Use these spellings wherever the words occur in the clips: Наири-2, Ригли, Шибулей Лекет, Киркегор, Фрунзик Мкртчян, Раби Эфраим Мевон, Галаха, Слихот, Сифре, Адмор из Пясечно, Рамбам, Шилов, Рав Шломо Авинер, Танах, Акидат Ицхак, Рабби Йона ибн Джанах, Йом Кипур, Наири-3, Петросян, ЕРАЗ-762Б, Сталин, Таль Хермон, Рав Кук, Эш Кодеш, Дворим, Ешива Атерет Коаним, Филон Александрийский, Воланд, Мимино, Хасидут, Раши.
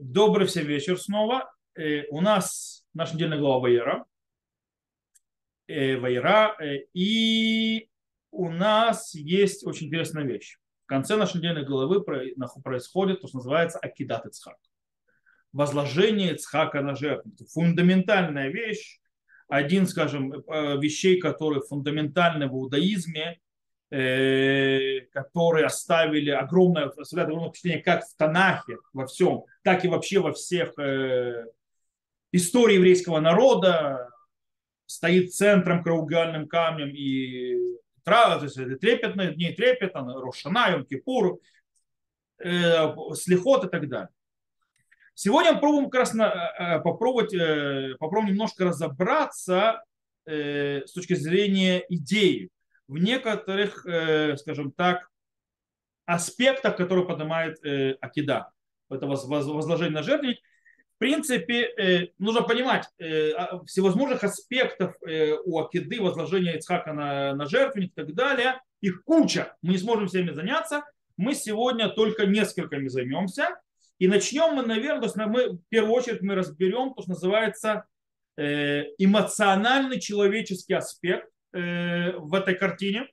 Добрый всем вечер снова. У нас наша недельная глава Вайера. И у нас есть очень интересная вещь. В конце нашей недельной главы происходит то, что называется Акидат Ицхак. Возложение Ицхака на жертву. Фундаментальная вещь. Один, скажем, вещей, которые фундаментальны в иудаизме, которые оставили огромное впечатление как в Танахе во всем, так и вообще во всех истории еврейского народа, стоит центром, краеугольным камнем и трепетные дни трепета, Рош ха-Шана, Йом Кипур, Слихот и так далее. Сегодня мы попробуем немножко разобраться с точки зрения идеи в некоторых, скажем так, аспектах, которые поднимает Акида. Это возложение на жертвенник. В принципе, нужно понимать, всевозможных аспектов у Акиды, возложения Ицхака на жертвенник и так далее, их куча. Мы не сможем всеми заняться. Мы сегодня только несколькими займемся. И начнем мы, наверное, в первую очередь разберем то, что называется эмоциональный человеческий аспект в этой картине,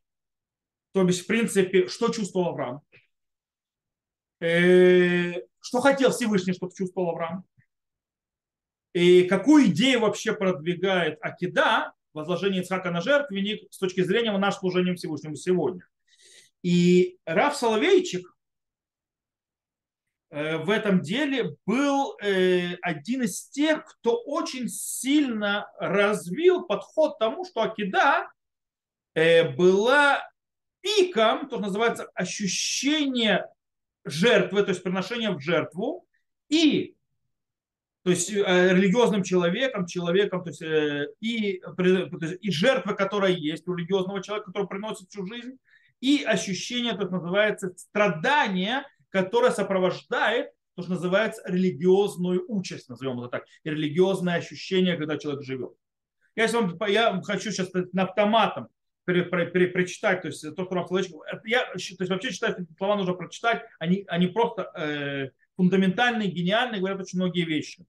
то есть, в принципе, что чувствовал Авраам, что хотел Всевышний, чтобы чувствовал Авраам, и какую идею вообще продвигает Акида, возложение Ицхака на жертвенник, с точки зрения нашего служения Всевышнему сегодня. И Рав Соловейчик в этом деле был один из тех, кто очень сильно развил подход к тому, что Акида была пиком, то называется, ощущение жертвы, то есть приношение в жертву, и то есть религиозным человеком, то есть и жертва, которая есть у религиозного человека, который приносит всю жизнь, и ощущение, то называется, страдания, которая сопровождает то, что называется, религиозную участь, назовем это так, и религиозное ощущение, когда человек живет. Я хочу сейчас на автоматом прочитать, то есть то, что Рав Соловейчик, вообще считаю, что эти слова нужно прочитать, они просто фундаментальные, гениальные, говорят очень многие вещи.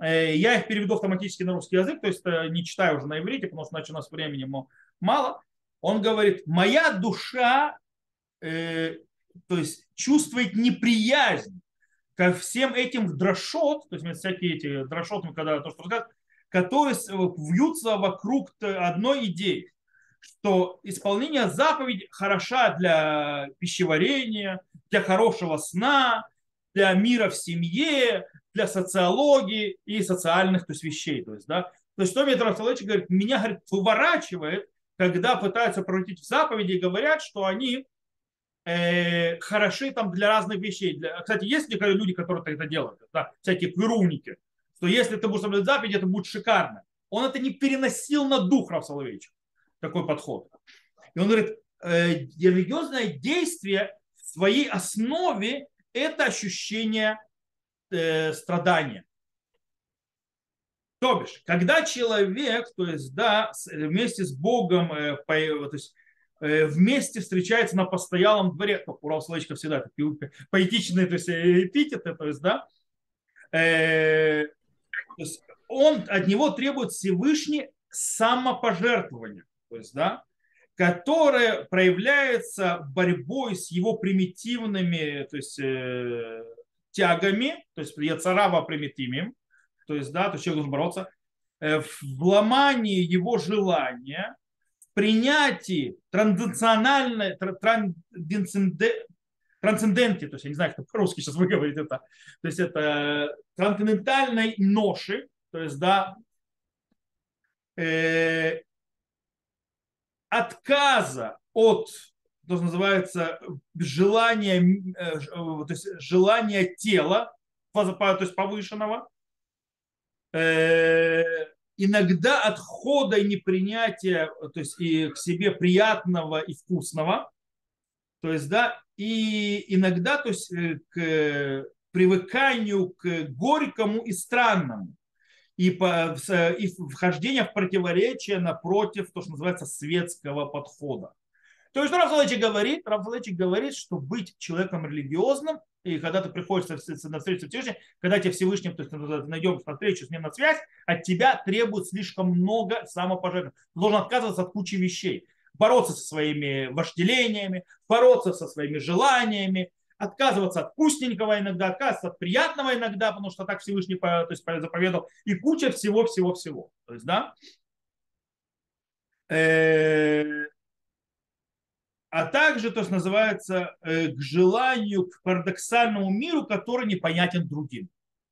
Я их переведу автоматически на русский язык, то есть не читаю уже на иврите, потому что иначе у нас времени мало. Он говорит: моя душа то есть чувствует неприязнь ко всем этим дрошот, то есть всякие эти дрошот, которые вьются вокруг одной идеи, что исполнение заповедей хороша для пищеварения, для хорошего сна, для мира в семье, для социологии и социальных, то есть, вещей. То есть что Рав Соловейчик говорит, меня выворачивает, когда пытаются превратить в заповеди и говорят, что они хороши там для разных вещей. Кстати, есть люди, которые это делают, да, всякие кверуники, что если ты будешь соблюдать заповедь, это будет шикарно. Он это не переносил на дух, Рав Соловейчик, такой подход. И он говорит, религиозное действие в своей основе это ощущение страдания. То бишь, когда человек, то есть, да, вместе с Богом, то есть, вместе встречается на постоялом дворе, как у Рава Соловейчика всегда поэтичные, то есть, эпитеты, то есть, да, то есть он от него требует Всевышний самопожертвование, то есть, да, которое проявляется борьбой с его примитивными, то есть, тягами, то есть яцерава примитивим, то есть, да, то есть человек должен бороться в ломании его желания, принятии трансцендентной, то есть я не знаю, кто по-русски сейчас выговорит это, то есть это трансцендентальной ноши, то есть да, отказа от, то что называется, желания, то есть желания тела, то есть повышенного, иногда отхода и непринятия, то есть и к себе приятного и вкусного, то есть, да, и иногда, то есть, к привыканию к горькому и странному, и вхождение в противоречие напротив, то, что называется, светского подхода. То есть, Рав Соловейчик говорит, что быть человеком религиозным и когда ты приходишь на встречу Всевышнего, когда тебе Всевышний, то есть найдем встречу с ним на связь, от тебя требует слишком много самопожертвований. Ты должен отказываться от кучи вещей, бороться со своими вожделениями, бороться со своими желаниями, отказываться от вкусненького иногда, отказываться от приятного иногда, потому что так Всевышний, то есть, заповедал, и куча всего-всего-всего. То есть, да? А также, то есть, называется, к желанию, к парадоксальному миру, который непонятен другим.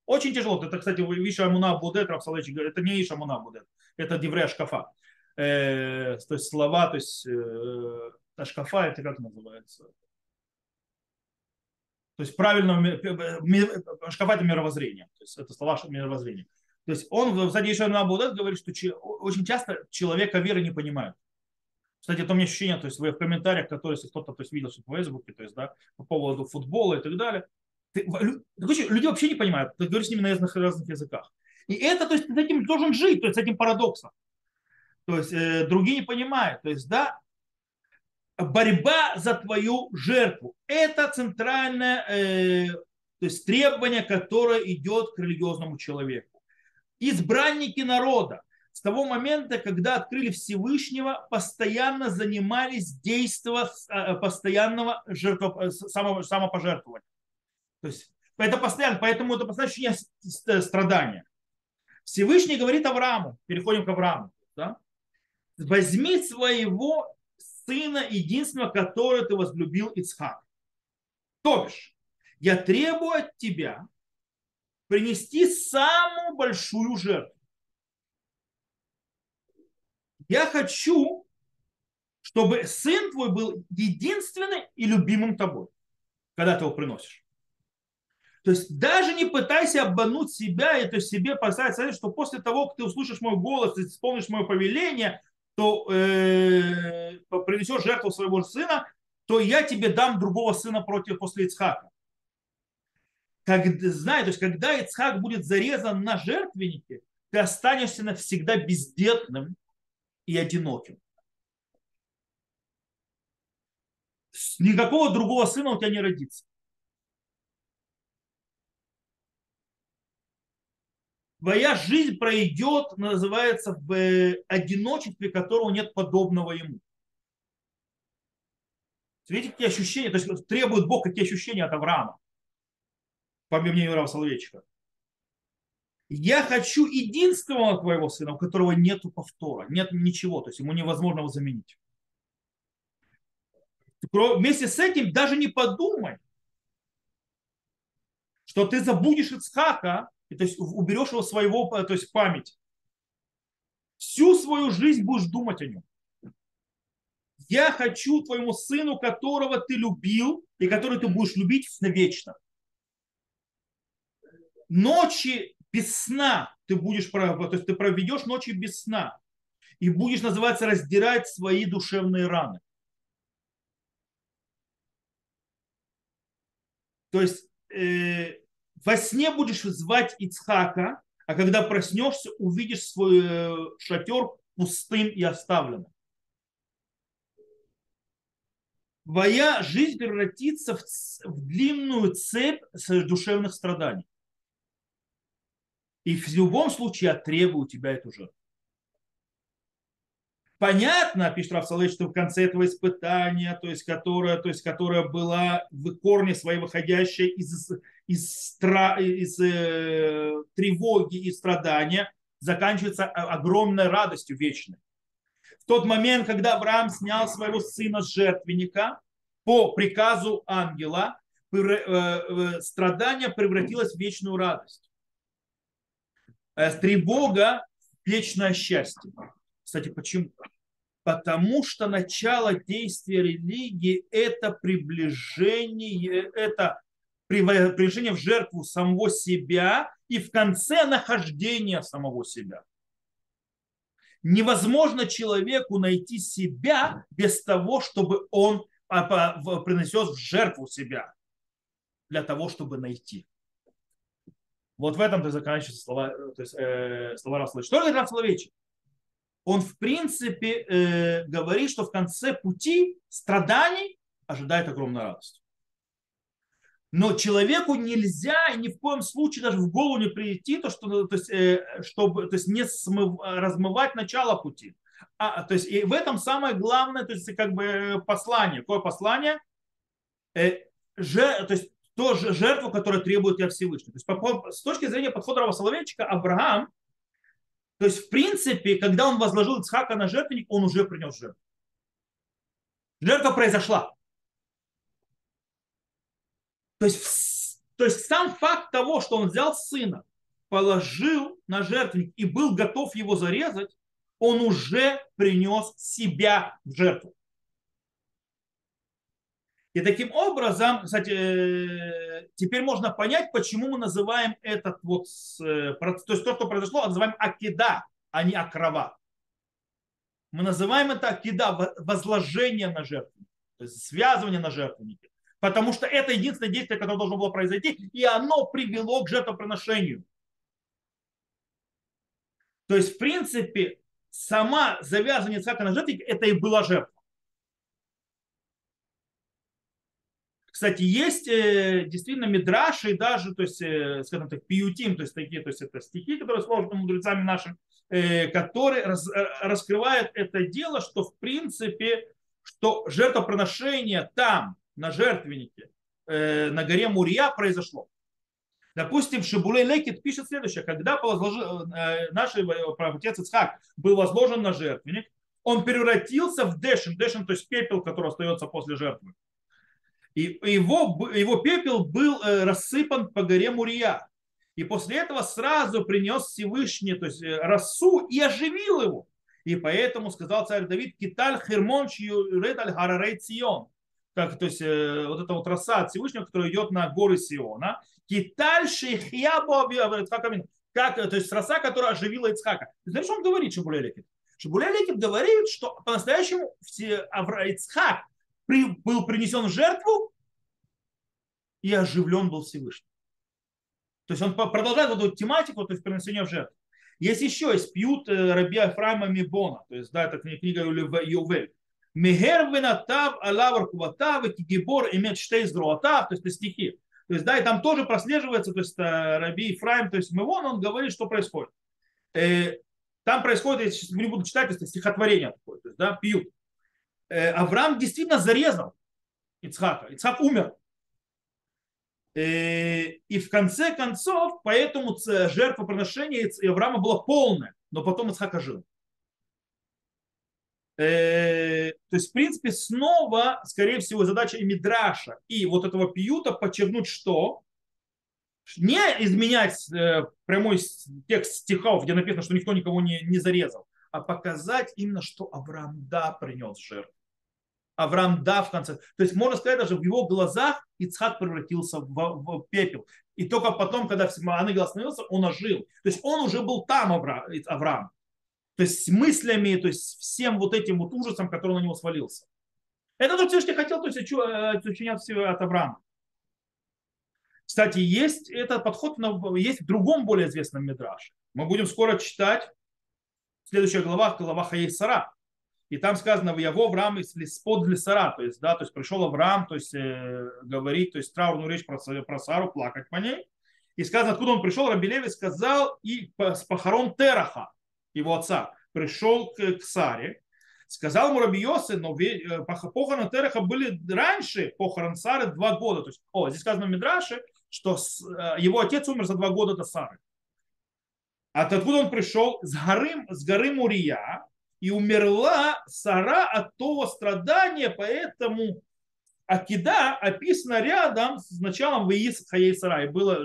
Очень тяжело. Это, кстати, Иша Амуна Будет, Рав Соловейчик говорит, это не Иша Амуна Будет, это Деврей Ашкафа. То есть слова, то есть Ашкафа, это как называется? То есть правильного, Ашкафа – это мировоззрение. То есть это слова мировоззрения. То есть он, кстати, Иша Амуна Будет говорит, что очень часто человека веры не понимают. Кстати, это у меня ощущение, то есть в комментариях, которые, если кто-то то есть, видел что в Фейсбуке, то есть, да, по поводу футбола и так далее, люди вообще не понимают, ты говоришь с ними на разных языках. И это, то есть, ты с этим должен жить, то есть с этим парадоксом. То есть другие не понимают. То есть, да, борьба за твою жертву – это центральное то есть, требование, которое идет к религиозному человеку. Избранники народа. С того момента, когда открыли Всевышнего, постоянно занимались действием постоянного самопожертвования. То есть это постоянно, поэтому это постоянное ощущение страдания. Всевышний говорит Аврааму, переходим к Аврааму, да? Возьми своего сына единственного, которого ты возлюбил, Ицхак. То бишь, я требую от тебя принести самую большую жертву. Я хочу, чтобы сын твой был единственным и любимым тобой, когда ты его приносишь. То есть даже не пытайся обмануть себя и то есть себе поставить совет, что после того, как ты услышишь мой голос и исполнишь мое повеление, то принесешь жертву своего сына, то я тебе дам другого сына против после Ицхака. Знаешь, то есть, когда Ицхак будет зарезан на жертвеннике, ты останешься навсегда бездетным и одиноким. Никакого другого сына у тебя не родится. Твоя жизнь пройдет, называется, в одиночестве, которого нет подобного ему. Видите, какие ощущения, то есть требует Бог какие ощущения от Авраама, по мнению Рава Соловейчика. Я хочу единственного твоего сына, у которого нет повтора, нет ничего, то есть ему невозможно его заменить. Вместе с этим даже не подумай, что ты забудешь Ицхака, и, то есть уберешь его своего, то есть памяти. Всю свою жизнь будешь думать о нем. Я хочу твоему сыну, которого ты любил, и который ты будешь любить навечно. Ночи без сна ты будешь, то есть ты проведешь ночи без сна и будешь, называется, раздирать свои душевные раны. То есть во сне будешь звать Ицхака, а когда проснешься, увидишь свой шатер пустым и оставленным. Твоя жизнь превратится в длинную цепь душевных страданий. И в любом случае я требую у тебя эту жертву. Понятно, пишет Рав Соловейчик, что в конце этого испытания, то есть которое было в корне своей выходящее из тревоги и страдания, заканчивается огромной радостью вечной. В тот момент, когда Авраам снял своего сына с жертвенника по приказу ангела, страдание превратилось в вечную радость. Тревога – вечное счастье. Кстати, почему? Потому что начало действия религии – это приближение в жертву самого себя и в конце нахождение самого себя. Невозможно человеку найти себя без того, чтобы он принесет в жертву себя для того, чтобы найти. Вот в этом-то заканчиваются слова, то есть, слова Рав Соловейчика. Что говорит Рав Соловейчик? Он, в принципе, говорит, что в конце пути страданий ожидает огромная радость. Но человеку нельзя ни в коем случае даже в голову не прийти, чтобы не размывать начало пути. И в этом самое главное послание. Какое послание? Жертву, которую требует я Всевышний. С точки зрения подхода Рава Соловейчика, Авраам, в принципе, когда он возложил Ицхака на жертвенник, он уже принес жертву. Жертва произошла. То есть сам факт того, что он взял сына, положил на жертвенник и был готов его зарезать, он уже принес себя в жертву. И таким образом, кстати, теперь можно понять, почему мы называем этот процесс, то есть то, что произошло, называем акида, а не акрова. Мы называем это акида, возложение на жертвенник, то есть связывание на жертвеннике. Потому что это единственное действие, которое должно было произойти, и оно привело к жертвоприношению. То есть, в принципе, сама завязывание Ицхака на жертвенник, это и была жертва. Кстати, есть действительно мидраши, даже, скажем так, пиютим, это стихи, которые сложены мудрецами нашими, которые раскрывают это дело, что в принципе, что жертвоприношение там, на жертвеннике, на горе Мурия произошло. Допустим, Шибулей Лекет пишет следующее: когда наш праотец Ицхак был возложен на жертвенник, он превратился в дешин, то есть пепел, который остается после жертвы. И его пепел был рассыпан по горе Мурия. И после этого сразу принес Всевышний, росу, и оживил его. И поэтому сказал царь Давид: «Киталь хермон шьюрет аль харарей Цион». Вот эта роса от Всевышнего, которая идет на горы Сиона. «Киталь шихья бо Ицхакамин». Роса, которая оживила Ицхака. Ты знаешь, что он говорит, Шибулей Лекет? Шибулей Лекет говорит, что по-настоящему Ицхак был принесен в жертву и оживлен был Всевышний. То есть он продолжает вот эту тематику, принесения в жертву. Есть еще, пьют Раби Эфраима Мевона, это книга Ювель. Мегер венатав алавр куватав и кигибор имет штейс дроатав, это стихи. И там тоже прослеживается, Раби Эфраим Мевон, он говорит, что происходит. Там происходит, я сейчас не буду читать, стихотворение такое, пьют. Авраам действительно зарезал Ицхака. Ицхак умер. И в конце концов, поэтому жертвоприношение Авраама было полное, но потом Ицхак ожил. То есть, в принципе, снова, скорее всего, задача и мидраша, и вот этого пиюта подчеркнуть, что не изменять прямой текст стихов, где написано, что никто никого не зарезал, а показать именно, что Авраам да принес жертву. Авраам да в конце. То есть можно сказать, даже в его глазах Ицхак превратился в пепел. И только потом, когда Ангел остановился, он ожил. То есть он уже был там, Авраам. То есть с мыслями, всем этим ужасом, который на него свалился. Это то, что я хотел отучинять от Авраама. Кстати, есть этот подход, есть в другом более известном мидраше. Мы будем скоро читать следующая глава, глава Хаесара. И там сказано: в его Авраам из-под для Сара. То есть пришел Авраам, говорить, траурную речь про Сару, плакать по ней. И сказано, откуда он пришел. Раби Леви сказал, и с похорон Тераха, его отца, пришел к Саре. Сказал ему Раби Йосе, но похороны Тераха были раньше похорон Сары 2 года. Здесь сказано в мидраше, что его отец умер за 2 года до Сары. Откуда он пришел? С горы Мурия. И умерла Сара от того страдания, поэтому Акида описана рядом с началом Ваис Хаей Сара, и было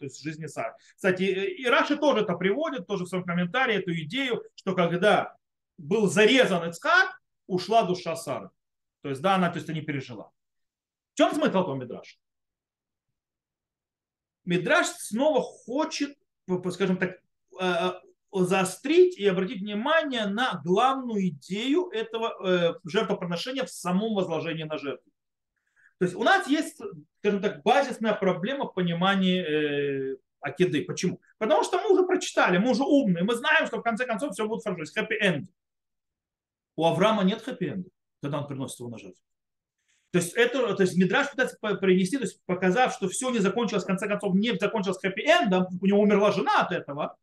жизни Сары. Кстати, и Раши тоже это приводит, в своем комментарии эту идею, что когда был зарезан Ицхак, ушла душа Сары. Она не пережила. В чем смысл этого мидраша? Мидраш снова хочет, скажем так, заострить и обратить внимание на главную идею этого жертвоприношения в самом возложении на жертву. То есть у нас есть, скажем так, базисная проблема в понимании акиды. Почему? Потому что мы уже прочитали, мы уже умные, мы знаем, что в конце концов все будет хорошо. Хэппи-энд. У Авраама нет хэппи-энда, когда он приносит его на жертву. То есть Мидраш пытается принести, то есть показав, что все не закончилось, в конце концов, не закончилось хэппи-эндом, у него умерла жена от этого,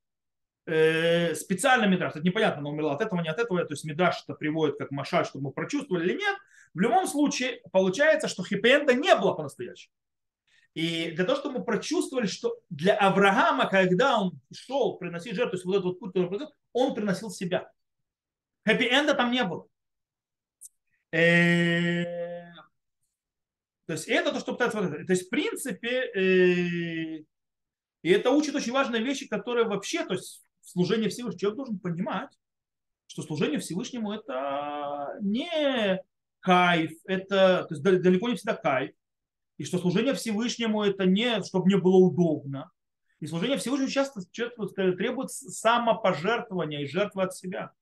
специально Мидраш, это непонятно, она умерла от этого, не от этого, то есть Мидраш это приводит как машаль, чтобы мы прочувствовали или нет, в любом случае получается, что хэппи-энда не было по-настоящему. И для того, чтобы мы прочувствовали, что для Авраама, когда он шел приносить жертву, то есть вот этот вот путь, который он приносил, себя. Хэппи-энда там не было. То есть это то, что пытается сказать. То есть в принципе, и это учит очень важные вещи, которые вообще, то есть служение Всевышнему, человек должен понимать, что служение Всевышнему это не кайф, это то есть далеко не всегда кайф. И что служение Всевышнему это не, чтобы мне было удобно. И служение Всевышнему часто требует самопожертвования и жертвы от себя.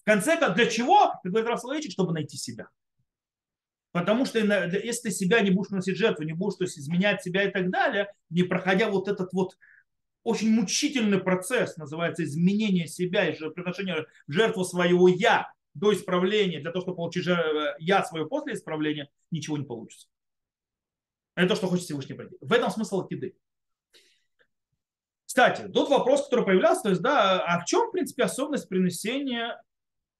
В конце концов, для чего? Как говорит Рав Соловейчик, чтобы найти себя. Потому что если ты себя не будешь носить жертву, не будешь, то есть, изменять себя и так далее, не проходя вот этот вот очень мучительный процесс, называется изменение себя и приношение в жертву своего «я» до исправления, для того, чтобы получить «я» свое после исправления, ничего не получится. Это то, что хочет Всевышний пройти. В этом смысл акиды. Кстати, тот вопрос, который появлялся, то есть, да, а в чем, в принципе, особенность принесения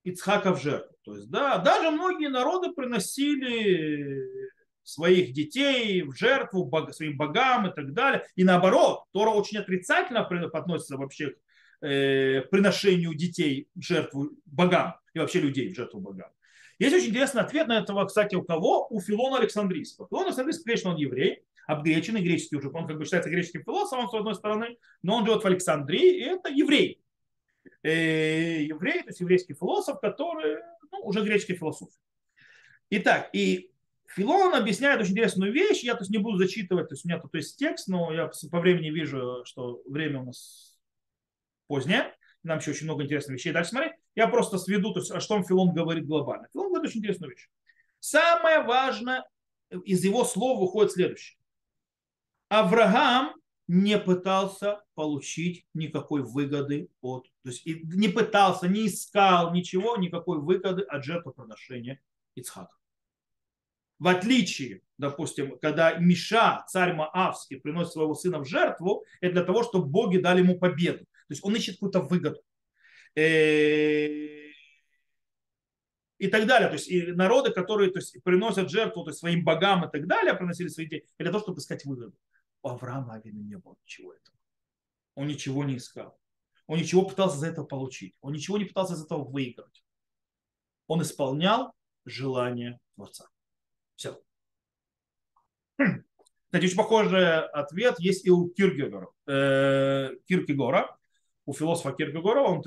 Ицхака в жертву? То есть, да, даже многие народы приносили своих детей в жертву своим богам и так далее. И наоборот, Тора очень отрицательно относится вообще к приношению детей в жертву богам и вообще людей в жертву богам. Есть очень интересный ответ на этого, кстати, у кого? У Филона Александрийского. Филон Александрийский, конечно, он еврей, обгреченный, греческий уже, он как бы считается греческим философом, с одной стороны, но он живет в Александрии, и это еврей. Еврей, то есть еврейский философ, который, ну, уже греческий философ. Итак, и Филон объясняет очень интересную вещь, я, то есть, не буду зачитывать, то есть у меня тут есть текст, но я по времени вижу, что время у нас позднее. Нам еще очень много интересных вещей. Дальше смотри. Я просто сведу, то есть, о чем Филон говорит глобально. Филон говорит очень интересную вещь. Самое важное из его слов выходит следующее. Авраам не пытался получить никакой выгоды от... То есть не пытался, не искал ничего, никакой выгоды от жертвоприношения Ицхака. В отличие, допустим, когда Миша, царь Моавский, приносит своего сына в жертву, это для того, чтобы боги дали ему победу. То есть он ищет какую-то выгоду. И так далее. То есть и народы, которые, то есть, приносят жертву, то есть, своим богам и так далее, приносили свои дети, для того, чтобы искать выгоду. У Авраама Авина не было ничего этого. Он ничего не искал. Он ничего пытался за это получить. Он ничего не пытался из этого выиграть. Он исполнял желание Творца. Все. Кстати, очень похожий ответ есть и у Киркегора. У философа Киркегора, он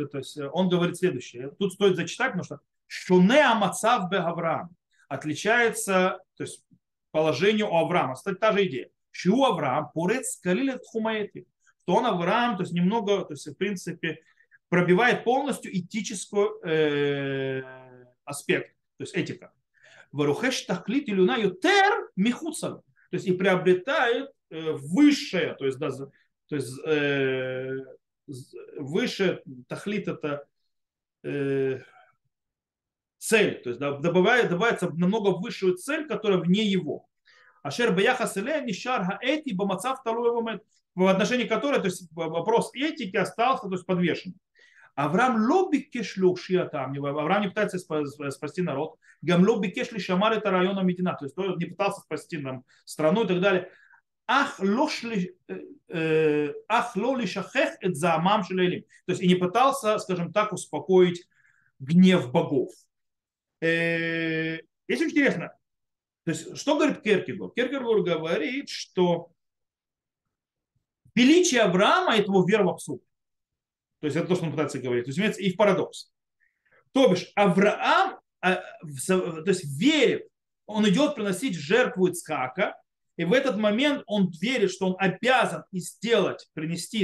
говорит следующее. Тут стоит зачитать, потому что «Шуне амацав бе Авраам» отличается, то есть, положению у Авраама. Кстати, та же идея. «Шиу Авраам порец калилет хумаэти». То он, Авраам, то есть немного, то есть, в принципе, пробивает полностью этический аспект, то есть этика. «Варухэш тахлит илюна ютер михуцану». То есть и приобретает высшее, то есть, да, то есть выше тахлит это цель, то есть да, добывается намного высшую цель, которая вне его. Ашер бяхас эле нишар хаэти бамацав талуевом, в отношении которой, то есть вопрос этики остался, то есть подвешен. Авраам лобик кешлюшия там, Авраам не пытается спасти народ. Гамлоби кешли шамар это района Медина, то есть он не пытался спасти нам страну и так далее. Ах лоли шахех это за амам шелелим, то есть и не пытался, скажем так, успокоить гнев богов. Если интересно, то есть что говорит Киркегор? Киркегор говорит, что величие Авраама это его вера в абсурд. То есть это то, что он пытается говорить. То есть имеется и в парадокс. То бишь Авраам, то есть верит, он идет приносить жертву Ицхака, и в этот момент он верит, что он обязан и сделать, принести,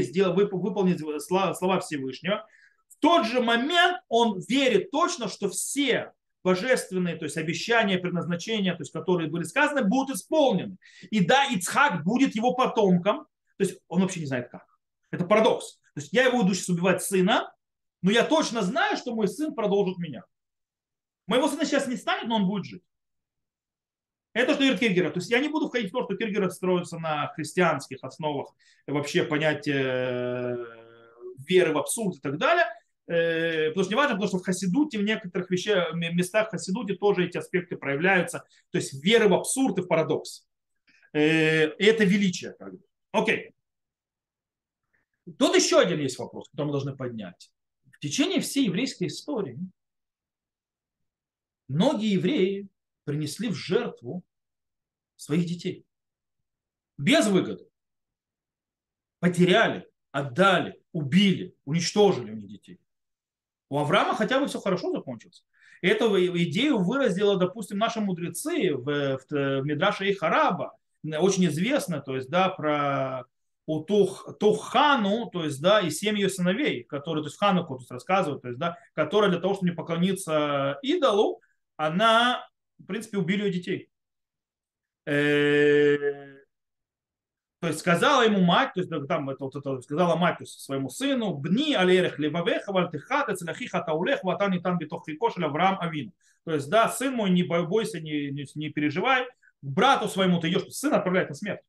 выполнить слова Всевышнего. В тот же момент он верит точно, что все божественные, то есть обещания, предназначения, то есть которые были сказаны, будут исполнены. И да, Ицхак будет его потомком. То есть он вообще не знает как. Это парадокс. То есть я его буду сейчас убивать сына, но я точно знаю, что мой сын продолжит меня. Моего сына сейчас не станет, но он будет жить. Это что говорит Киркегор. То есть я не буду входить в то, что Киркегор строится на христианских основах, вообще понятие веры в абсурд и так далее. Потому что не важно, потому что в Хасидуте, в некоторых вещах, местах в Хасидуте тоже эти аспекты проявляются. То есть веры в абсурд и в парадокс. Это величие. Окей. Тут еще один есть вопрос, который мы должны поднять. В течение всей еврейской истории многие евреи принесли в жертву своих детей. Без выгоды. Потеряли, отдали, убили, уничтожили у них детей. У Авраама хотя бы все хорошо закончилось. Эту идею выразила, допустим, наши мудрецы в Мидраше и Хараба. Очень известно, то есть, да, про Тохану, то есть, да, и семью сыновей, которые, то есть, в Хануку рассказывают, то есть, да, которая для того, чтобы не поклониться идолу, она, в принципе, убили ее детей. То есть сказала ему мать, то есть там это сказала мать своему сыну, бни алерех левавех вальтыха тецлахиха таулех ватани там битохрикош лаврам авин. То есть, да, сын мой, не бойся, не переживай, брату своему ты идешь, сын отправляет на смерть.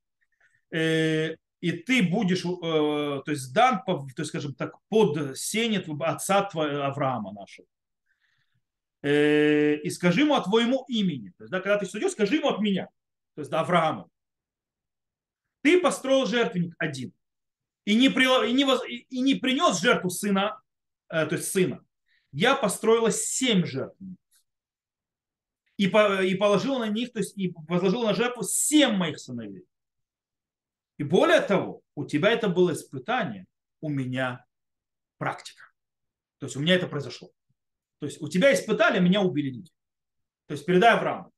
И ты будешь, то есть, дан, то есть, скажем так, под сенет отца твоего Авраама нашего. И скажи ему от твоему имени. То есть, да, когда ты судишь, скажи ему от меня, то есть, да, Аврааму. Ты построил жертвенник один и не принес жертву сына, то есть сына. Я построила 7 жертвенников и положила на них, то есть и возложила на жертву 7 моих сыновей. И более того, у тебя это было испытание, у меня практика. То есть у меня это произошло. То есть у тебя испытали, меня убили детей. То есть передай Аврааму.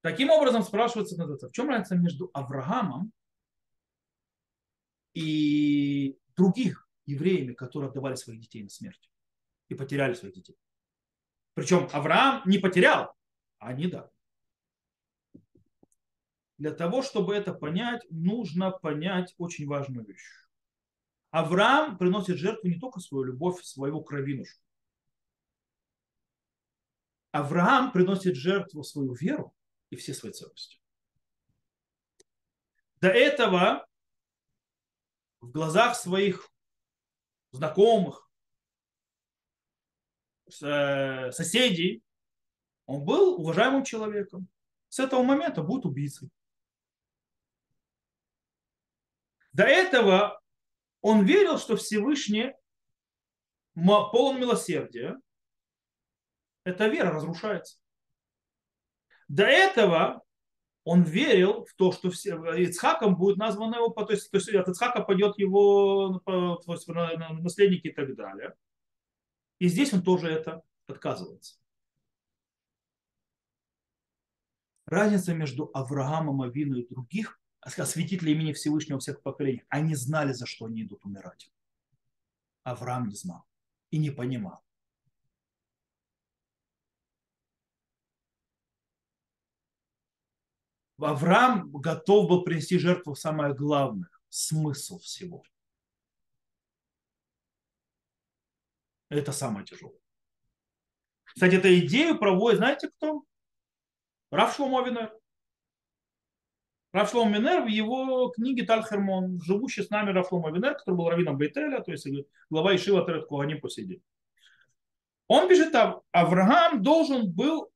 Таким образом спрашивается, в чем разница между Авраамом и других евреями, которые отдавали своих детей на смерть и потеряли своих детей. Причем Авраам не потерял, а они да. Для того, чтобы это понять, нужно понять очень важную вещь. Авраам приносит жертву не только свою любовь, свою кровинушку. Авраам приносит жертву свою веру и все свои ценности. До этого в глазах своих знакомых, соседей, он был уважаемым человеком. С этого момента будет убийцей. До этого он верил, что Всевышний полон милосердия. Эта вера разрушается. До этого он верил в то, что Ицхаком будет назван его, то есть от Ицхака пойдет его наследники и так далее. И здесь он тоже это отказывается. Разница между Авраамом, Авину и других, осветителей имени Всевышнего всех поколений, они знали, за что они идут умирать. Авраам не знал и не понимал. Авраам готов был принести жертву самое главное, смысл всего. Это самое тяжелое. Кстати, эту идею проводит, знаете кто? Рав Шломо Авинер. Рав Шломо Авинер в его книге Таль Хермон, живущий с нами Рав Шломо Авинер, который был раввином Бейтеля, то есть глава Ешива Атерет Коаним по сей день. Он пишет там, Авраам должен был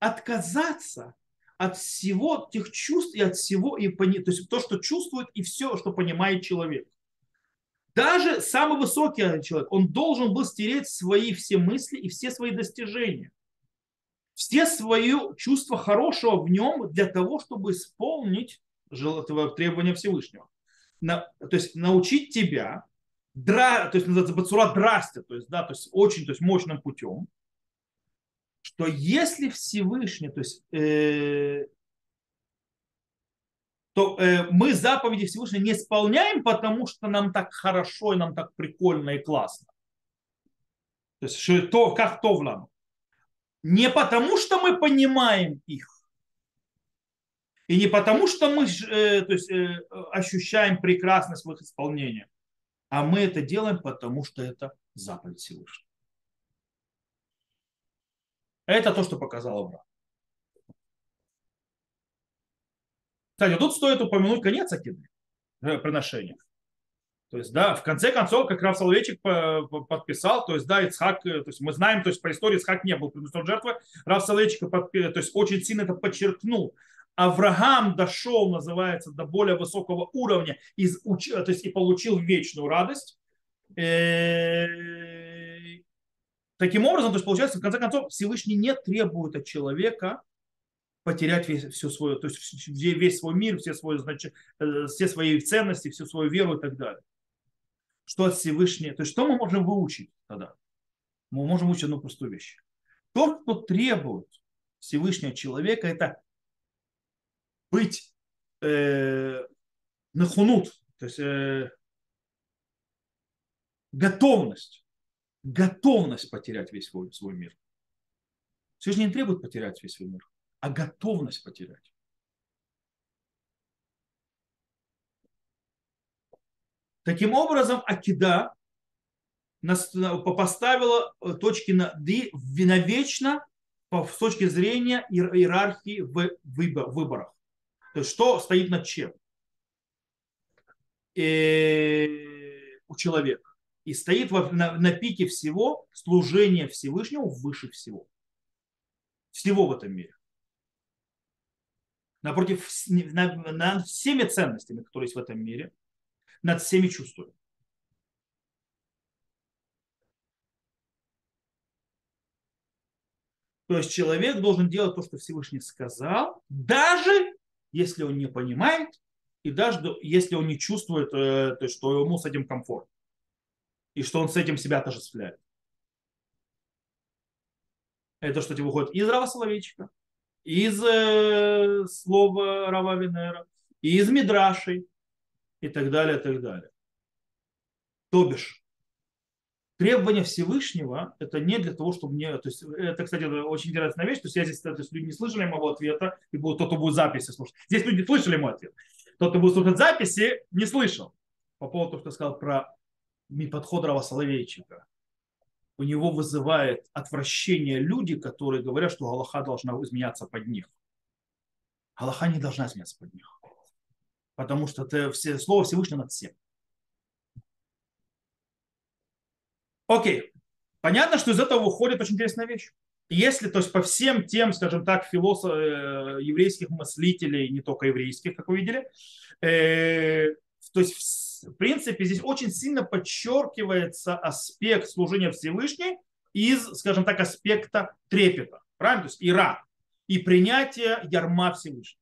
отказаться от всего тех чувств и от всего, то есть то, что чувствует и все, что понимает человек. Даже самый высокий человек, он должен был стереть свои все мысли и все свои достижения. Все свои чувства хорошего в нем для того, чтобы исполнить требования Всевышнего. То есть научить тебя, то есть называется бацура драсти, то есть, да, то есть очень, то есть мощным путем, что если Всевышний, то есть мы заповеди Всевышнего не исполняем, потому что нам так хорошо и нам так прикольно и классно. То есть что, как то в нам. Не потому, что мы понимаем их, и не потому, что мы то есть, ощущаем прекрасность в их исполнении, а мы это делаем, потому что это заповедь Всевышнего. Это то, что показал Авраам. Кстати, тут стоит упомянуть конец акиды приношения. То есть, да, в конце концов, как Рав Соловейчик подписал, то есть, да, Ицхак, то есть, мы знаем, то есть, по истории Ицхак не был принесен жертвой, Рав Соловейчик, то есть, очень сильно это подчеркнул. Авраам дошел, называется, до более высокого уровня то есть, и получил вечную радость. Таким образом, то есть, получается, в конце концов, Всевышний не требует от человека потерять весь свой мир, все свои ценности, всю свою веру и так далее. Что от Всевышнего, то есть что мы можем выучить тогда? Мы можем выучить одну простую вещь. То, что требует Всевышнего человека, это быть нахунут, то есть готовность потерять весь свой мир. Всевышний не требует потерять весь свой мир, а готовность потерять. Таким образом, акида поставила точки над «и» навечно с точки зрения иерархии в выборах. То есть, что стоит над чем? У человека. И стоит на пике всего служение Всевышнему выше всего. Всего в этом мире. Напротив, над всеми ценностями, которые есть в этом мире, над всеми чувствами. То есть человек должен делать то, что Всевышний сказал, даже если он не понимает, и даже если он не чувствует, то есть, что ему с этим комфортно, и что он с этим себя отождествляет. Это что выходит из Рава Соловейчика, из слова Рава Авинера, из Мидрашей и так далее, и так далее. То бишь, требования Всевышнего это не для того, чтобы мне... То есть, это, кстати, очень интересная вещь. То есть, я здесь, то есть, люди не слышали моего ответа, и тот, кто будет записи слушать. Здесь люди слышали мой ответ. Тот, кто будет слушать записи, не слышал. По поводу того, что сказал про подход Рава Соловейчика. У него вызывает отвращение люди, которые говорят, что галаха должна изменяться под них. Галаха не должна изменяться под них. Потому что это слово Всевышнего над всем. Окей. Понятно, что из этого выходит очень интересная вещь. Если, то есть по всем тем, скажем так, философ, еврейских мыслителей, не только еврейских, как вы видели, то есть, в принципе, здесь очень сильно подчеркивается аспект служения Всевышней из, скажем так, аспекта трепета, правильно? То есть, ира и принятие ярма Всевышнего.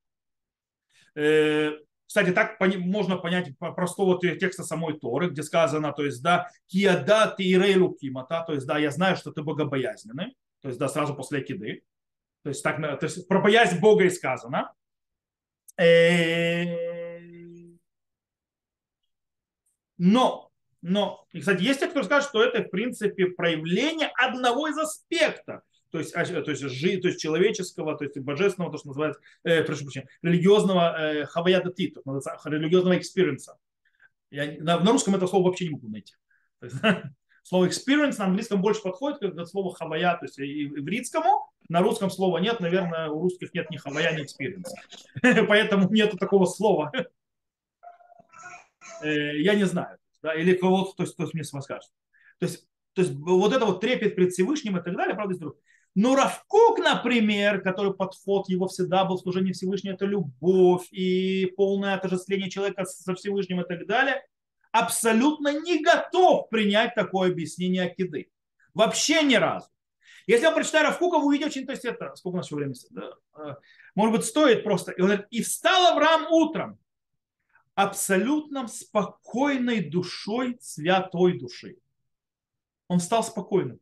Кстати, так можно понять простого текста самой Торы, где сказано, то есть, да, киада ты ирейлу кимата, то есть, да, я знаю, что ты богобоязненный, то есть, да, сразу после акиды, то есть, так, то есть про боязнь Бога и сказано. И, кстати, есть те, кто скажет, что это, в принципе, проявление одного из аспектов, то есть человеческого, то есть божественного, то, что называется, религиозного хаваядати, то, что называется, религиозного экспириенса. На русском это слово вообще не могу найти. Слово experience на английском больше подходит, как слово хавая, то есть ивритскому. На русском слова нет, наверное, у русских нет ни хавая, ни experience. Поэтому нету такого слова. Я не знаю, да, или кого-то, то есть мне скажет. То есть вот это вот трепет перед Всевышним и так далее, правда, друг. Но Рав Кук, например, который подход его всегда был служение Всевышнему, это любовь и полное отождествление человека со Всевышним и так далее, абсолютно не готов принять такое объяснение акиды. Вообще ни разу. Если я прочитаю Рав Кука, вы увидите очень, то есть это, сколько у нас еще времени, да? Может быть, стоит просто. И он говорит, и встал Авраам утром. Абсолютно спокойной душой, святой души. Он стал спокойным.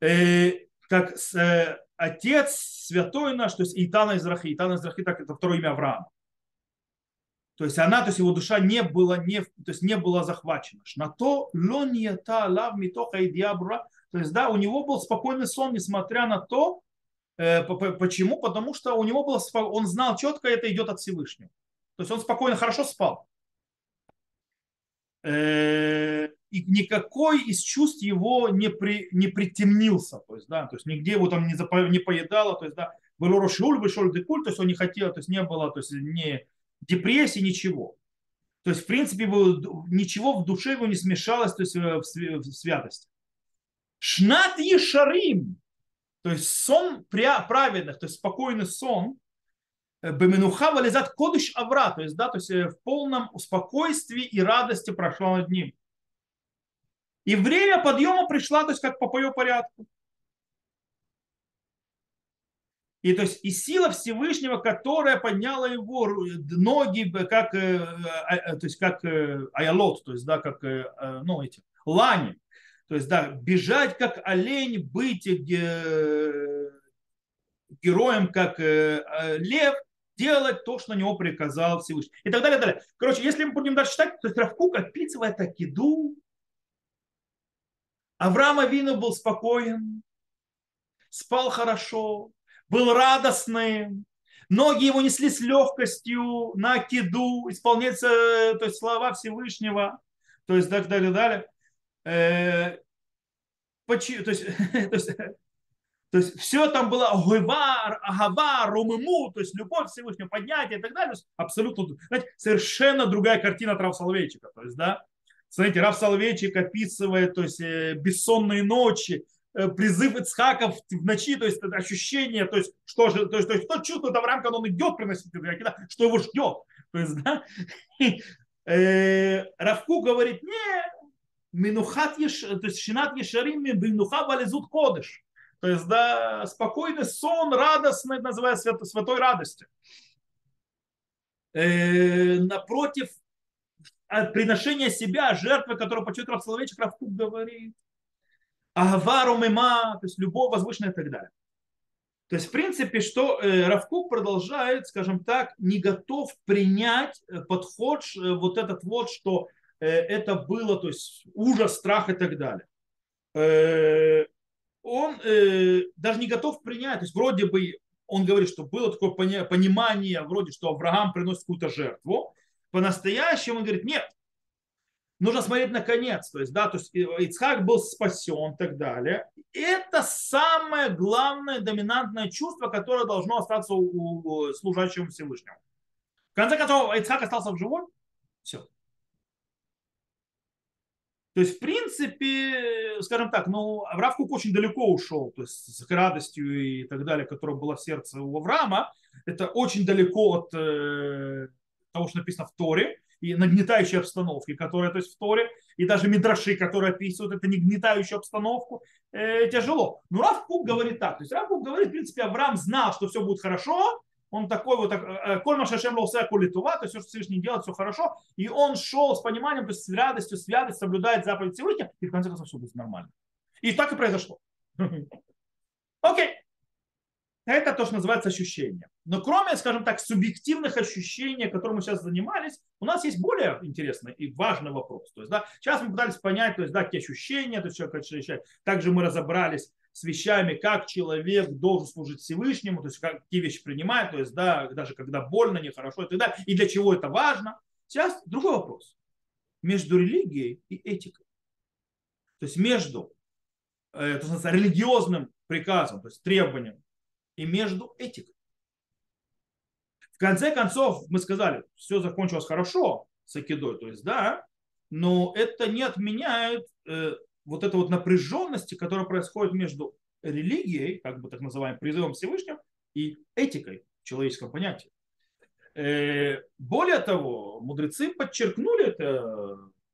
Как отец святой наш, то есть Итана из Рахи. Итана из Рахи, так это второе имя Авраама. То есть она, то есть его душа не была захвачена. На то лоньята лав митоха и диабра. То есть да, у него был спокойный сон, несмотря на то, почему? Потому что у него было, он знал четко, это идет от Всевышнего. То есть он спокойно, хорошо спал. И и никакой из чувств его не притемнился, то есть нигде его там не поедало, то есть, да, был рошиуль, вышел декуль, то есть он не хотел, то есть не было, то есть не депрессии, ничего. То есть, в принципе, ничего в душе его не смешалось, то есть в святости. Шнат ешарим, то есть сон праведных, то есть спокойный сон, беменуха валезат кодыш авра, то есть, да, то есть в полном спокойствии и радости прошло над ним. И время подъема пришло, то есть как по ее порядку. И то есть и сила Всевышнего, которая подняла его ноги, как, то есть как аялот, то есть да, как ну, эти лани, то есть да, бежать как олень, быть героем как лев, делать то, что на него приказал Всевышний. И так далее, далее. Короче, если мы будем дальше читать, то есть Рав Кук описывает Акиду. Авраам Авину был спокоен, спал хорошо, был радостным, ноги его несли с легкостью на Акиду, исполняются, то есть слова Всевышнего, то есть так далее, далее. То есть все там было гойвар, агава, румыму, то есть любовь Всевышнего, поднятие и так далее. Абсолютно, знаете, совершенно другая картина от Рава Соловейчика. То есть, да, смотрите, Рав Соловейчик описывает, то есть бессонные ночи, призыв Ицхаков в ночи, то есть ощущение, то есть что же, то есть то чувство, там рамка, он идет приносить, что его ждет. То есть, да, Рав Кук говорит, не минухат еш, то есть шинат ешарим минуха валезут кодыш. То есть, да, спокойный сон, радостный, называя святой радостью. Напротив, приношение себя, жертвы, которую почует Рав Соловейчик, Рав Кук говорит, агавару мема, то есть любовь возвышенная и так далее. То есть, в принципе, что Рав Кук продолжает, скажем так, не готов принять подход, вот этот вот, что это было, то есть ужас, страх и так далее. Он даже не готов принять, то есть вроде бы он говорит, что было такое понимание, вроде, что Авраам приносит какую-то жертву, по-настоящему он говорит, нет, нужно смотреть на конец, то есть, да, то есть Ицхак был спасен и так далее. Это самое главное доминантное чувство, которое должно остаться у служащего Всевышнего. В конце концов, Ицхак остался в живой, все. То есть, в принципе, скажем так, ну, Рав Кук очень далеко ушел, то есть с радостью и так далее, которая была в сердце у Авраама. Это очень далеко от того, что написано в Торе, и нагнетающей обстановки, которая, то есть, в Торе, и даже мидраши, которые описывают эту нагнетающую обстановку, тяжело. Но Рав Кук говорит так, то есть Рав Кук говорит, в принципе, Авраам знал, что все будет хорошо, он такой вот, кольма шашем лоусе кулитува, то есть все, что Всевышний делает, все хорошо, и он шел с пониманием, то есть с радостью, святость, соблюдает заповедь Всевышнего, и в конце концов все будет нормально. И так и произошло. Окей. Это то, что называется ощущение. Но кроме, скажем так, субъективных ощущений, которыми мы сейчас занимались, у нас есть более интересный и важный вопрос. То есть, да, сейчас мы пытались понять, то есть, да, какие ощущения, то есть, человек ощущает. Также мы разобрались с вещами, как человек должен служить Всевышнему, то есть какие вещи принимает, то есть, да, даже когда больно, нехорошо и так далее, и для чего это важно. Сейчас другой вопрос. Между религией и этикой. То есть между религиозным приказом, то есть требованием, и между этикой. В конце концов, мы сказали, все закончилось хорошо с Акидой, то есть, да, но это не отменяет вот этой вот напряженности, которая происходит между религией, как бы так называемым призывом Всевышнего, и этикой в человеческом понятии. Более того, мудрецы подчеркнули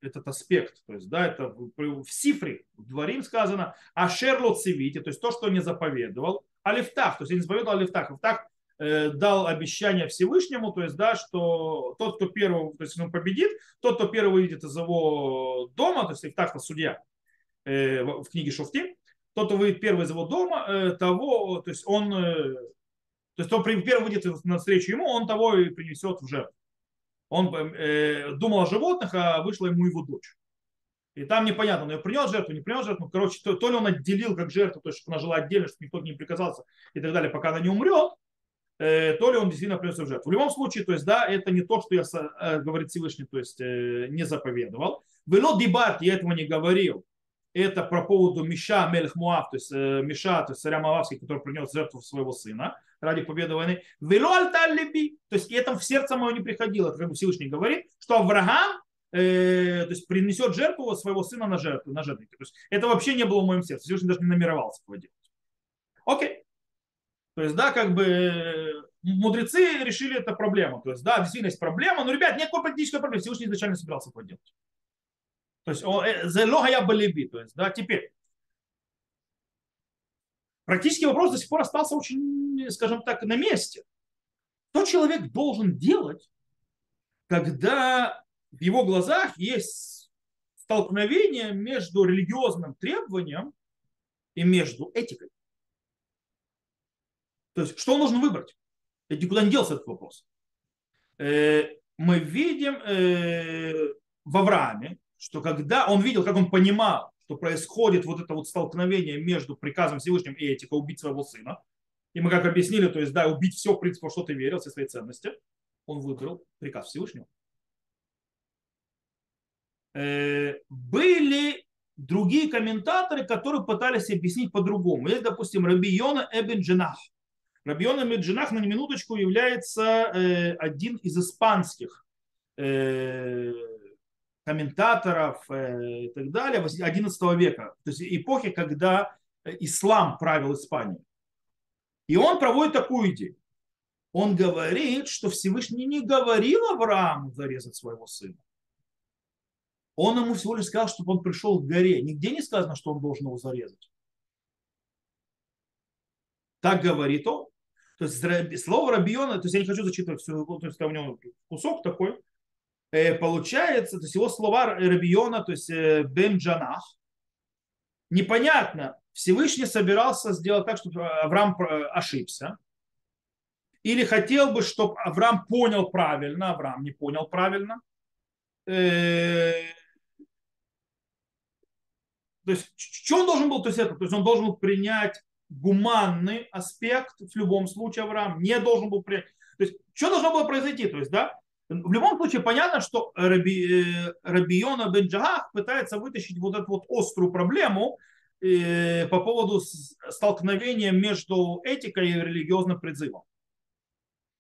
этот аспект, то есть, да, это в Сифре, в Дворим сказано, ашер ло цивите, то есть то, что не заповедовал, Алифтах, то есть я не заповедовал Алифтах. Алифтах дал обещание Всевышнему, то есть, да, что тот, кто первый, то есть он победит, тот, кто первый выйдет из его дома, то есть Алифтах-то судья в книге Шуфтим, тот, кто выйдет первый из его дома, того, то есть он, то есть кто первый выйдет навстречу ему, он того и принесет в жертву. Он думал о животных, а вышла ему его дочь. И там непонятно, он ее принес жертву, не принес жертву. Короче, то ли он отделил как жертву, то есть, чтобы она жила отдельно, чтобы никто не приказался и так далее, пока она не умрет. то ли он действительно принес в жертву. В любом случае, то есть, да, это не то, что я, говорит Всевышний, то есть, не заповедовал. Вело дебат, я этого не говорил. Это про поводу Миша Мелех Моав, то есть Миша, то есть царя Моавский, который принес жертву своего сына ради победы войны. Вело альталь леби, то есть это в сердце мое не приходило. Это как бы Всевышний говорит, что Авраам то есть, принесет жертву своего сына на жертву, на жертвенники. То есть это вообще не было в моем сердце. Всевышний даже не намеревался этого делать. Окей. То есть, да, как бы мудрецы решили эту проблему. То есть, да, действительно есть проблема, но, ребят, никакой политической проблемы. Всевышний изначально собирался это делать. То есть, то есть, да, теперь. Практически вопрос до сих пор остался очень, скажем так, на месте. Что человек должен делать, когда в его глазах есть столкновение между религиозным требованием и между этикой? То есть, что нужно выбрать? И никуда не делся этот вопрос. Мы видим в Аврааме, что когда он видел, как он понимал, что происходит вот это вот столкновение между приказом Всевышним и этикой убить своего сына, и мы как объяснили, то есть, да, убить все, в принципе, что ты верил, все свои ценности, он выбрал приказ Всевышнего. Были другие комментаторы, которые пытались объяснить по-другому. Есть, допустим, Рабби Йона ибн Джанах. Рабби Йона ибн Джанах, на минуточку, является один из испанских комментаторов и так далее, 11 века, то есть эпохи, когда ислам правил Испанией. И он проводит такую идею. Он говорит, что Всевышний не говорил Аврааму зарезать своего сына. Он ему всего лишь сказал, чтобы он пришел к горе. Нигде не сказано, что он должен его зарезать. Так говорит он. То есть слово Рабби Йона, то есть я не хочу зачитывать все, то есть у него кусок такой. Получается, то есть его слова Рабби Йона, то есть бен Джанах, непонятно, Всевышний собирался сделать так, чтобы Авраам ошибся. Или хотел бы, чтобы Авраам понял правильно, Авраам не понял правильно. То есть, что он должен был, то есть, это, то есть он должен был принять гуманный аспект в любом случае, Авраам не должен был принять. То есть, что должно было произойти? То есть, да, в любом случае понятно, что Рабби Йона бен Джанах пытается вытащить вот эту вот острую проблему по поводу столкновения между этикой и религиозным призывом.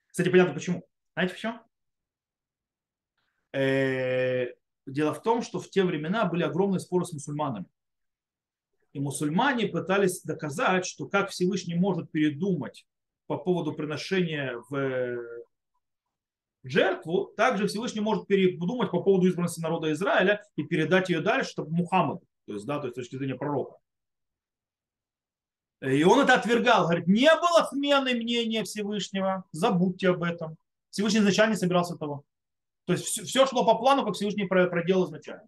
Кстати, понятно почему. Знаете почему? Дело в том, что в те времена были огромные споры с мусульманами. И мусульмане пытались доказать, что как Всевышний может передумать по поводу приношения в жертву, также Всевышний может передумать по поводу избранности народа Израиля и передать ее дальше, чтобы Мухаммаду, то есть, да, то есть с точки зрения пророка. И он это отвергал, говорит, не было смены мнения Всевышнего, забудьте об этом. Всевышний изначально не собирался этого. То есть все шло по плану, как Всевышний проделал изначально.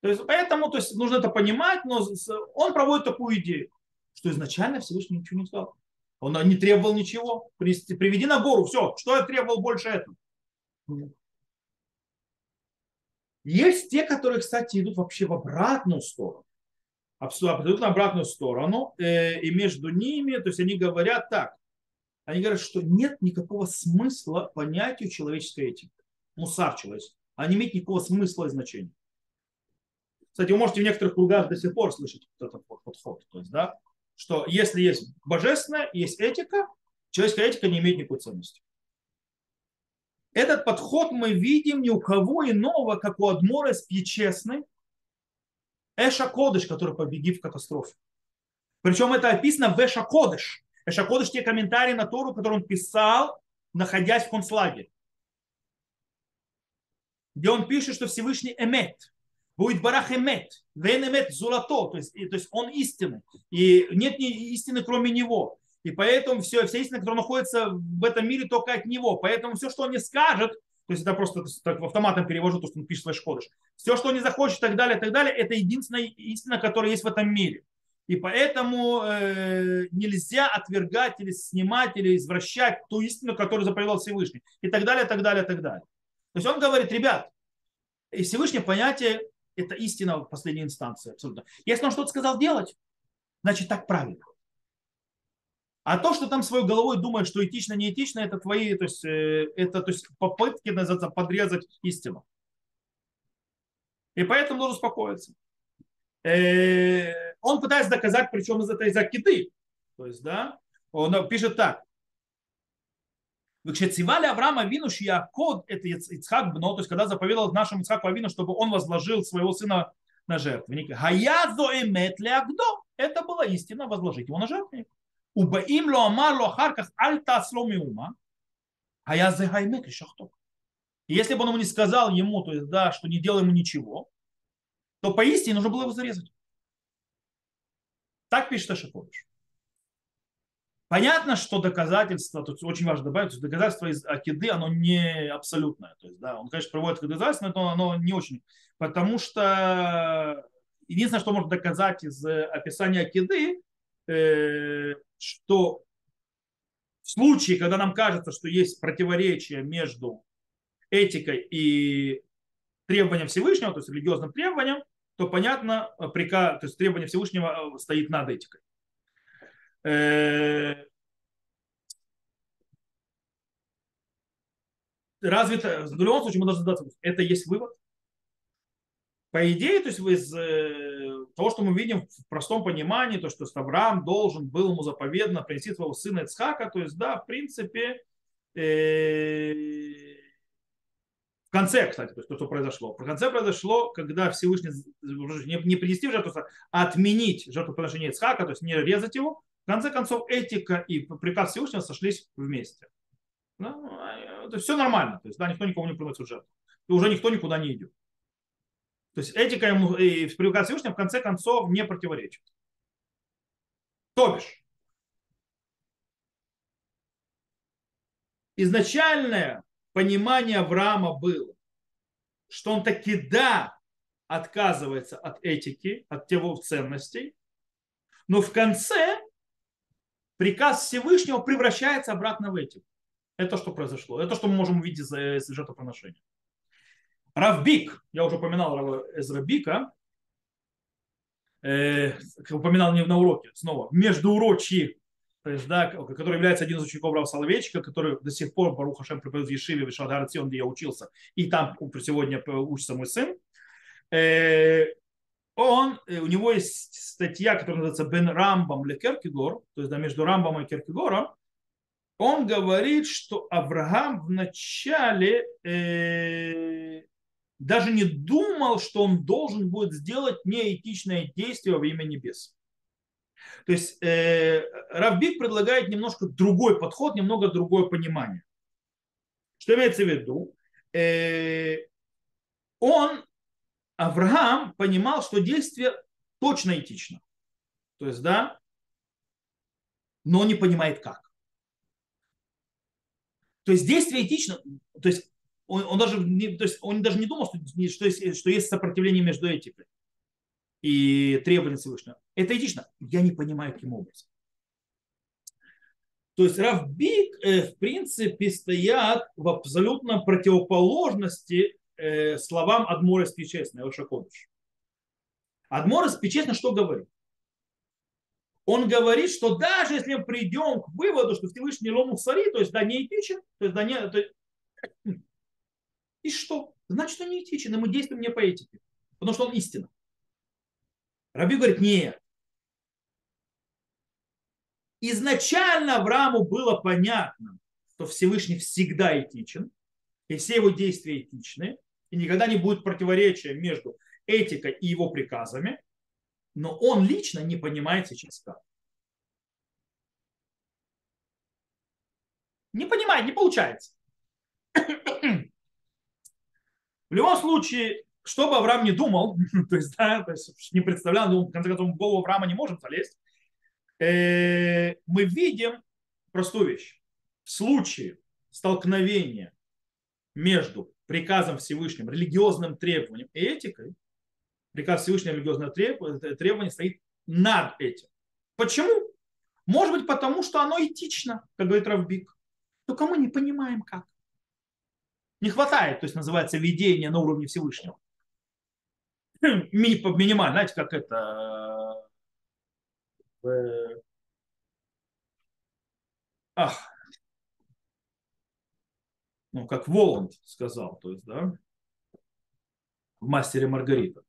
То есть, поэтому то есть, нужно это понимать, но он проводит такую идею, что изначально Всевышний ничего не сказал. Он не требовал ничего. Приведи на гору, все, что я требовал больше этого. Есть те, которые, кстати, идут вообще в обратную сторону. Абсолютно обратную сторону. И между ними, то есть они говорят так. Они говорят, что нет никакого смысла понятию человеческой этики. Мусар человеческий. Она не имеет никакого смысла и значения. Кстати, вы можете в некоторых кругах до сих пор слышать вот этот подход. То есть, да, что если есть божественное, есть этика, человеческая этика не имеет никакой ценности. Этот подход мы видим ни у кого иного, как у Адмора из Пясечно, Эша Кодеш, который погиб в катастрофе. Причем это описано в Эш Кодеш. Эш Кодеш – те комментарии на Тору, которые он писал, находясь в концлагере. Где он пишет, что Всевышний эмет. Будет барах эмет. Вен эмет золото. То есть он истинный. И нет ни истины, кроме него. И поэтому вся истина, которая находится в этом мире, только от него. Поэтому все, что он не скажет, то есть это просто так, автоматом перевожу то, что он пишет в Эш Кодеш. Все, что он не захочет и так далее, это единственная истина, которая есть в этом мире. И поэтому нельзя отвергать или снимать, или извращать ту истину, которую заповедал Всевышний. И так далее, и так далее, и так далее. То есть он говорит, ребят, и Всевышнее понятие – это истина в последней инстанции. Абсолютно. Если он что-то сказал делать, значит так правильно. А то, что там своей головой думают, что этично, неэтично, это твои, то есть попытки, называется, подрезать истину. И поэтому нужно успокоиться. Он пытается доказать, причем из-за киды. То есть, да, он пишет так. Выкшецивали Авраама Вину, Шиакод, это Ицхак Бно, то есть, когда заповедал нашему Ицхаку Авину, чтобы он возложил своего сына на жертвенник. Гаязо эмет леагдо. Это была истина, возложить его на жертвенник. Убаим лоамар лохарках альта сломиума. Гаязо гаймет и шахток. И если бы он ему не сказал ему, то есть, да, что не делай ему ничего, то поистине нужно было его зарезать. Так пишет Эш Кодеш. Понятно, что доказательство, тут очень важно добавить, что доказательство из Акиды, оно не абсолютное. То есть, да, он, конечно, приводит к доказательству, но оно не очень. Потому что единственное, что можно доказать из описания Акиды, что в случае, когда нам кажется, что есть противоречие между этикой и требованием Всевышнего, то есть религиозным требованием, то понятно, приказ, то есть требование Всевышнего стоит над этикой. Разве в любом случае мы должны задаться вопрос, это есть вывод? По идее, то есть из того, что мы видим в простом понимании, то, что Авраам должен был ему заповедно принести своего сына Ицхака, то есть, да, в принципе, в конце, кстати, то есть то, что произошло. В конце произошло, когда Всевышний не принести в жертву, а отменить жертвоприношение Ицхака, то есть не резать его. В конце концов, этика и приказ Всевышнего сошлись вместе. Ну, это все нормально. То есть, да, никто никому не приносит жертву. И уже никто никуда не идет. То есть этика и приказ Всевышнего в конце концов не противоречат. То бишь, изначальное понимание Авраама было, что он таки да отказывается от этики, от его ценностей, но в конце приказ Всевышнего превращается обратно в этим. Это то, что произошло. Это то, что мы можем увидеть из жертвоприношения. Рав Бик, я уже упоминал Рава Эзра Бика, упоминал не на уроке, снова, междуурочи, то есть, да, который является один из учеников Рава Соловейчика, который до сих пор, Барух Ашем, преподает в Ешиве, в Ешива Атерет Коаним, где я учился, и там сегодня учится мой сын. У него есть статья, которая называется «Бен Рамбам ле Киркегор», то есть да, между Рамбамом и Киркегором, он говорит, что Авраам вначале даже не думал, что он должен будет сделать неэтичное действие во имя небес. То есть Рав Бик предлагает немножко другой подход, немного другое понимание. Что имеется в виду? Авраам понимал, что действие точно этично. То есть, да, но он не понимает, как. То есть действие этично, то есть он даже не думал, что есть сопротивление между этикой и требованием Всевышнего. Это этично. Я не понимаю, каким образом. То есть Рав Бик, в принципе, стоят в абсолютной противоположности словам Адмора из Пясечно, Эш Кодеш. Адмор из Пясечно что говорит? Он говорит, что даже если мы придем к выводу, что Всевышний ло мусари, то есть да, не этичен, то есть да, не... И что? Значит, он не этичен, и мы действуем не по этике, потому что он истина. Раби говорит, нет. Изначально Аврааму было понятно, что Всевышний всегда этичен, и все его действия этичны, и никогда не будет противоречия между этикой и его приказами, но он лично не понимает сейчас как. Не понимает, не получается. В любом случае, что бы Авраам не думал, то есть, да, то есть не представлял, но в конце концов в голову Авраама не можем залезть, мы видим простую вещь. В случае столкновения между приказом Всевышним, религиозным требованием и этикой, приказ Всевышнего религиозного требования стоит над этим. Почему? Может быть, потому что оно этично, как говорит Рав Бик. Только мы не понимаем, как. Не хватает, то есть называется видение на уровне Всевышнего. Минимально, знаете, как это... Ну, как Воланд сказал, то есть, да, в «Мастере Маргарита».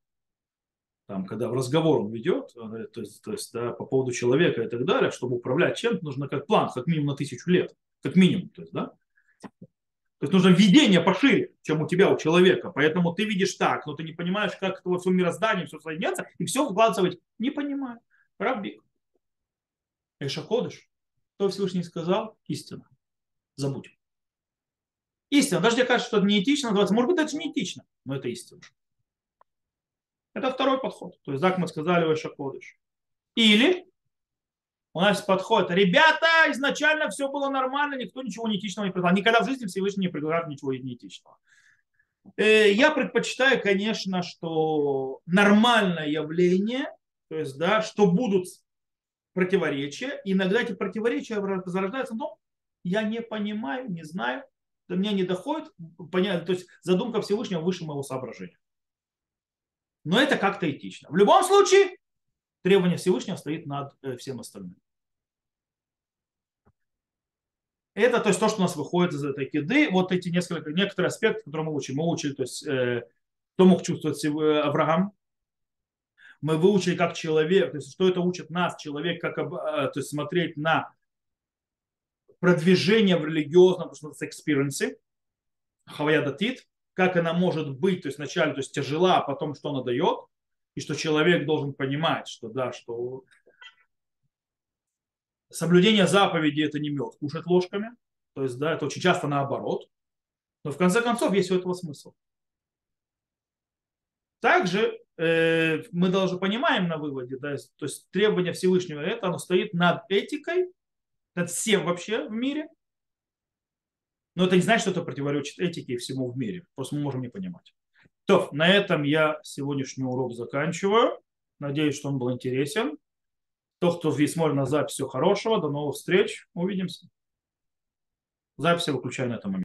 Там, когда в разговор он ведет, то есть да, по поводу человека и так далее, чтобы управлять чем-то, нужно как план, как минимум на 1000 лет, как минимум, то есть, да. То есть нужно видение пошире, чем у тебя, у человека. Поэтому ты видишь так, но ты не понимаешь, как это во всем мироздании все соединяться, и все вкладывать не понимаю. Рав Бик. Эш Кодеш. Кто Всевышний сказал? Истина. Забудь. Истина. Даже тебе кажется, что это неэтично, может быть, это не этично, но это истина. Это второй подход. То есть, так мы сказали, Эш Кодеш. Или у нас подход. Ребята, изначально все было нормально, никто ничего неэтичного не предлагал. Никогда в жизни Всевышний не предлагал ничего неэтичного. Я предпочитаю, конечно, что нормальное явление, то есть, да, что будут противоречия. Иногда эти противоречия зарождаются, но я не понимаю, не знаю, до меня не доходит. Понятно, то есть задумка Всевышнего выше моего соображения. Но это как-то этично. В любом случае, требование Всевышнего стоит над всем остальным. Это то, есть, то, что у нас выходит из этой киды. Вот эти некоторые аспекты, которые мы учим. Мы учили, то есть, кто мог чувствовать Авраам. Мы выучили, как человек, то есть, что это учит нас, человек, как то есть, смотреть на продвижение в религиозном, потому что это экспириенсы, хаваядатит, как она может быть, то есть вначале то есть, тяжела, а потом что она дает. И что человек должен понимать, что да, что соблюдение заповедей это не мед, кушать ложками. То есть, да, это очень часто наоборот. Но в конце концов есть у этого смысл. Также мы должны понимаем на выводе, да, то есть требование Всевышнего это, оно стоит над этикой, над всем вообще в мире. Но это не значит, что это противоречит этике и всему в мире. Просто мы можем не понимать. То, на этом я сегодняшний урок заканчиваю. Надеюсь, что он был интересен. То, кто здесь смотрит на запись, всего хорошего. До новых встреч. Увидимся. Запись я выключаю на этом моменте.